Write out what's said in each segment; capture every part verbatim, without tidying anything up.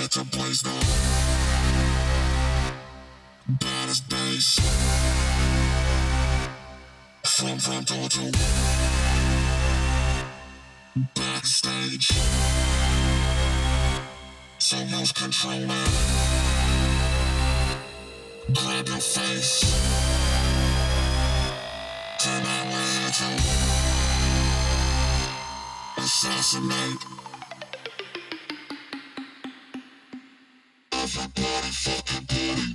get to place now. Baddest bass. From front door to backstage. Someone's controlling. Grab your face. Turn that way to assassinate. Everybody fucking booty.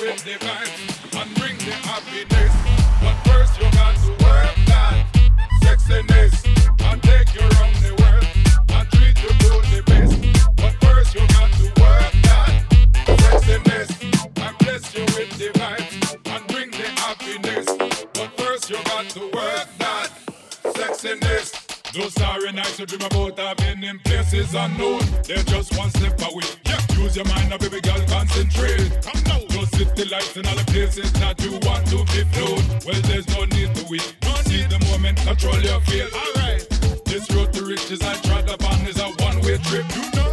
always divine and bring the happiness. But first you got to work that sexiness and take you around the world and treat you to the best. But first you got to work that sexiness and bless you with divine and bring the happiness. But first you got to work that sexiness. Those starry nights you dream about have been in places unknown. They're just one step away. Yeah. Use your mind now, baby girl, concentrate. Come now. Those city lights in all the places that you want to be flown. Well, there's no need to wait. Don't see the moment, control your feel. Alright. This road to riches I trod upon is a one-way trip. You know.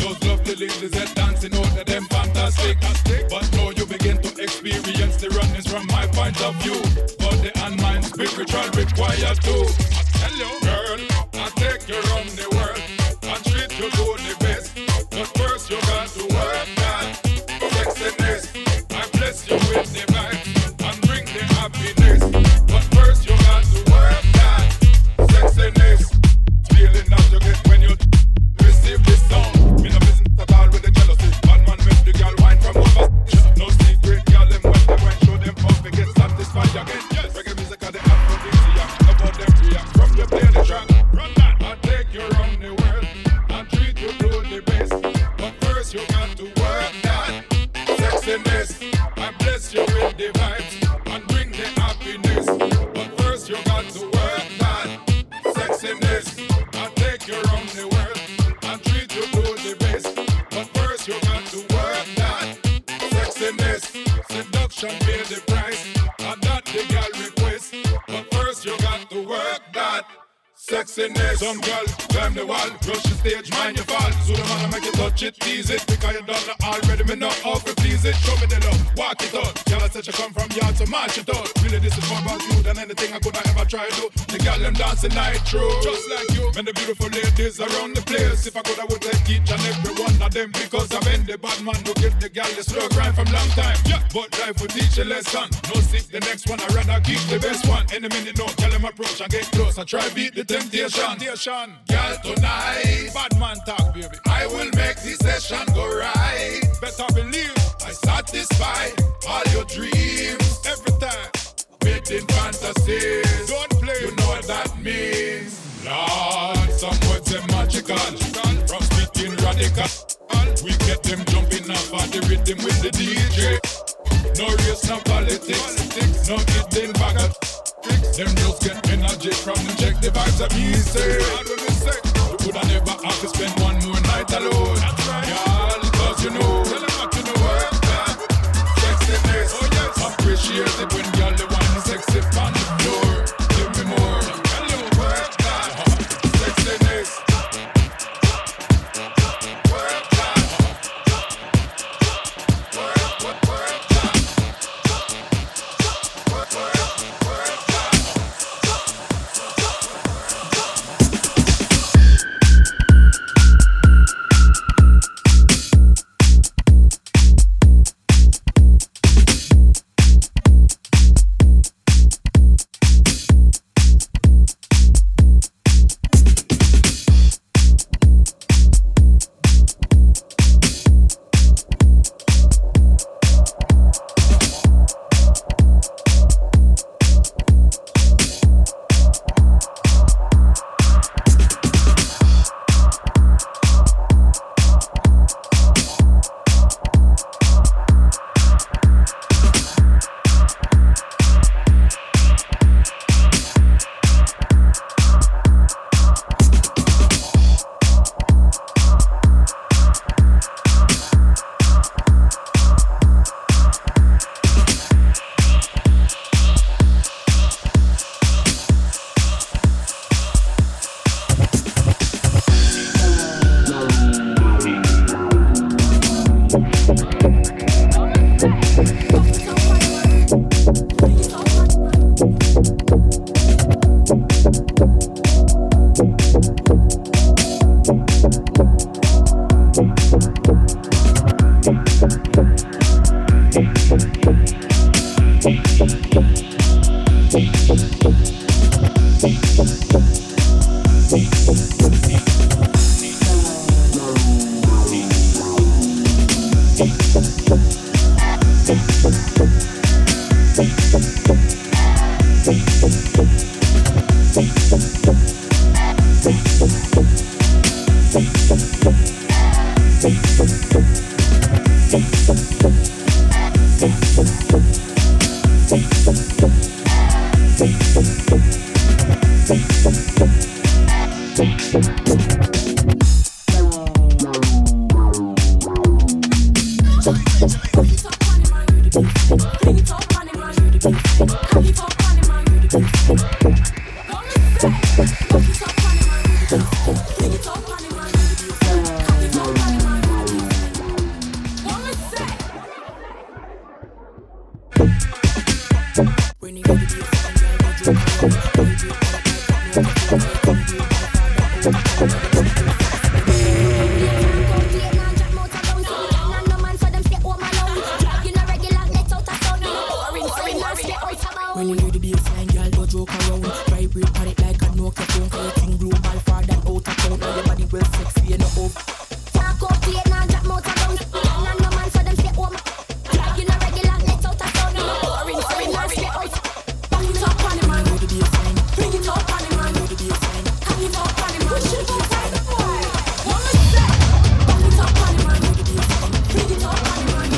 Those lovely ladies that dancing out of them fantastic. fantastic. But now you begin to experience the runnings from my point of view. Body and mind, spiritual require too. Hello, girl, I take you around the world and treat you to the best. But first you got to work that sexiness. I bless you with the vibe and bring the happiness. But first you got to work that sexiness. Feeling that you get when you receive this song. Me no business at all with the jealousy. One man with the girl wine from over. No secret girl them when they wine show them up. They get satisfied again. Yes, reggae music at the aphrodisiac. About them react. You play the track, run that. I take you around the world and treat you to the best. But first you got to work that sexiness. I bless you with the vibes and bring the happiness. But first you got to work that sexiness. I take you around the world and treat you to the best. But first you got to work that sexiness. Seduction pay the price, and that the girl requests. But first you got to work that sexiness. Some girl climb the wall, rush the stage, mind you fall. So the man make you touch it, tease it, because you done it already. Me know how to please it. Show me the love, walk it out. Girl, I said you come from yard, so march it out. Really, this is more about you than anything I could have ever tried to. The girl them dancing night through, just like you. And the beautiful ladies around the place. If I could, I would take each and every one of them, because I've been the bad man who give the girl the slow grind from long time. Yeah, but life will teach a lesson. No seek the next one, I rather keep the best one. Any minute now, tell him approach and get close. I try beat the temptation. Temptation. Girl, tonight, bad man talk, baby. I will make this session go right. Better believe I satisfy all your dreams every time. Building fantasies. Don't play. You know what that means. Lord, some words are magical. From speaking radical, we get them jumping off on the rhythm with the D J. No race, no politics, no eating back at. Them just get energy from them, check the vibes of music. You could have never have to spend one more night alone. That's right. Y'all, cause you know, tell them what you know. Work that sexiness. Oh yes. Appreciate it when y'all the wine is sexy on the floor. Give me more. Tell you work that sexiness. Work that. Work, work, work that. Work, work, work. Thank you. When you hear the bassline, girl, don't joke around. Vibrate on it like a Nokia phone. Call it thing global, far than out of town. Now your body well sexy and no hope. Talk up, play it, now drop mouth around. And no man, so them stay home. You know regular, let out of town. No boring, boring, now stay out. Bang it up on the man. When you hear the bassline, bring it up on the man. When you hear the bassline, bang it up on the man. Push it outside the boy. One more step. Bang it up on the man. When you hear the bassline, bring it up on the man.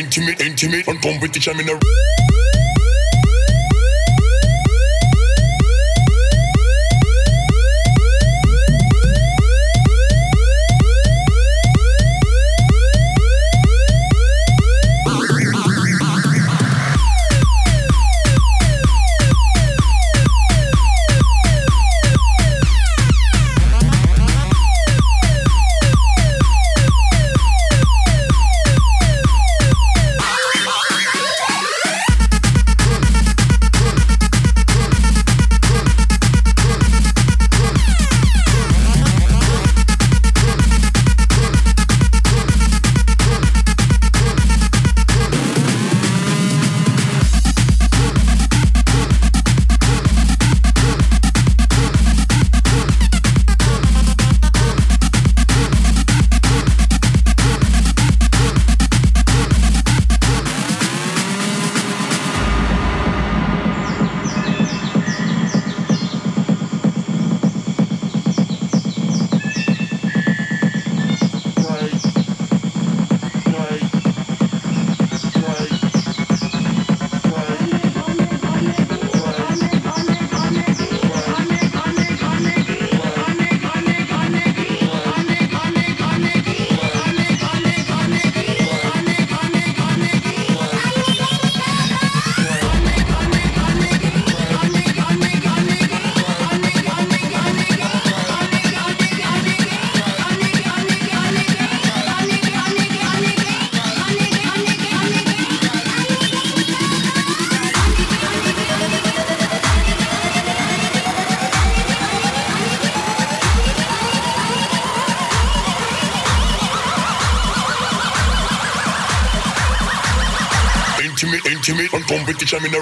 Intimate, intimate, on competition in a... Nicki made on competition in a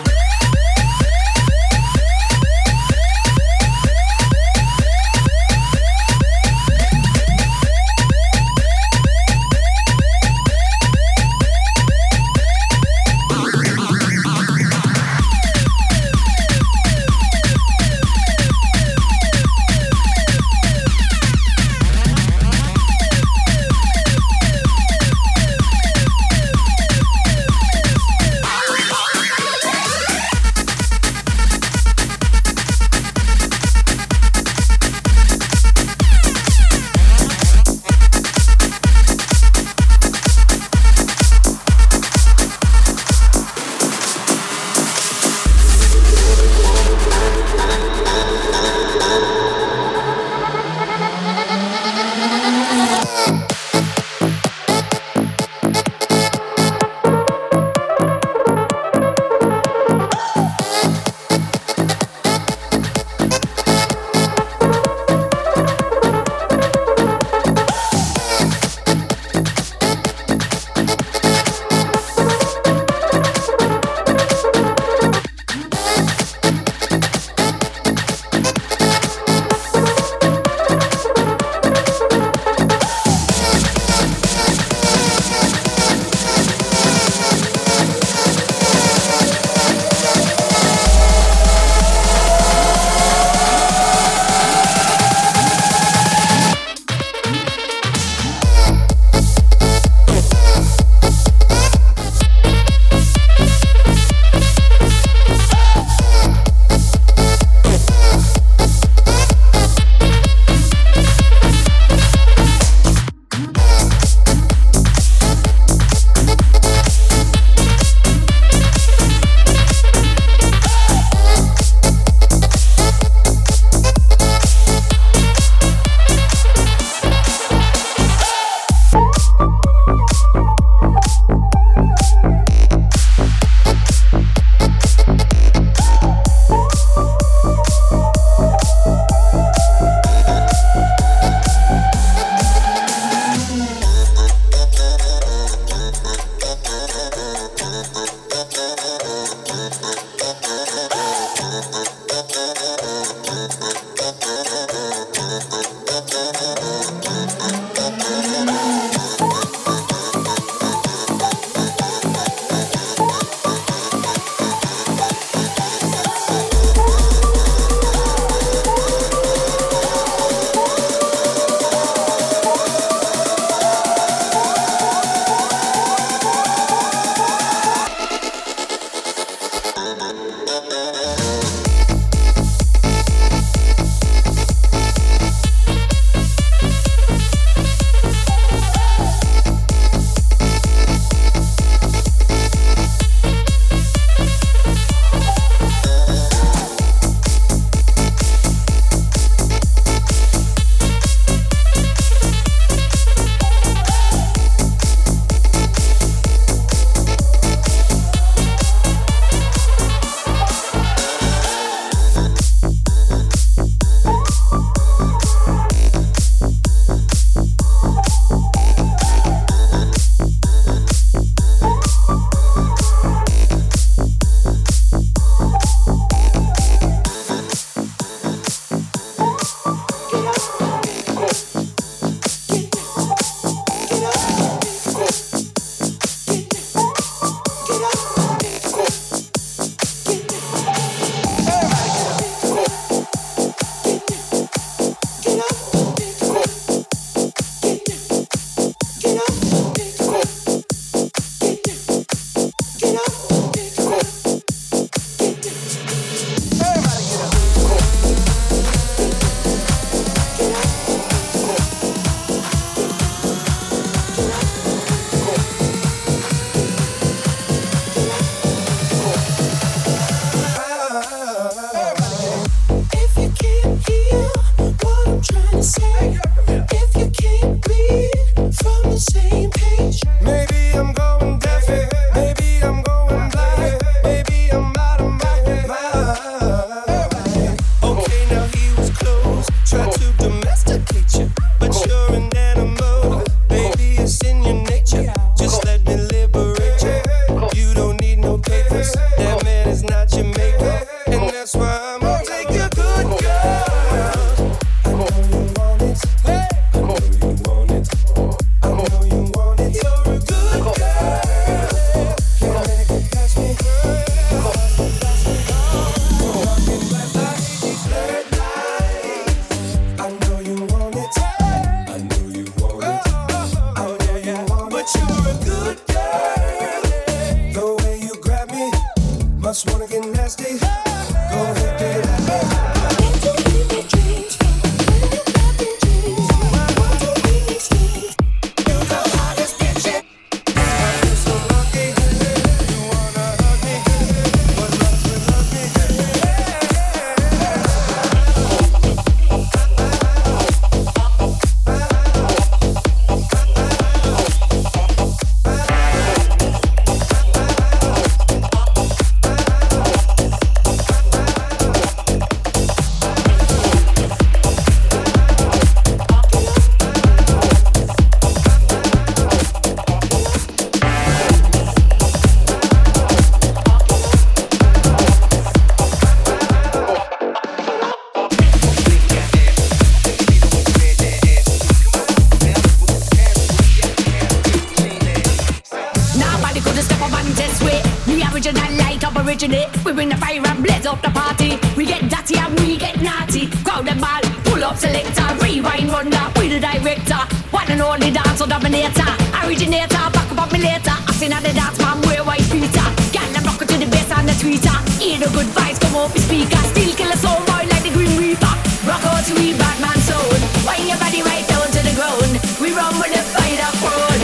originate. We bring the fire and blaze up the party. We get dirty and we get naughty. Crowd them all, pull up selector, rewind wonder, we the director. One and only dance or dominator, originator, back up on me later. I seen at the dance man wear white Peter. Got the rocker to the bass and the tweeter. Hear the good vibes come up the speaker. Still kill a soul boy like the Green Reaper. Rock out to we bad man soul. Wind your body right down to the ground. We run with the fire that road.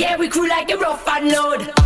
Yeah, we crew like the rough and load.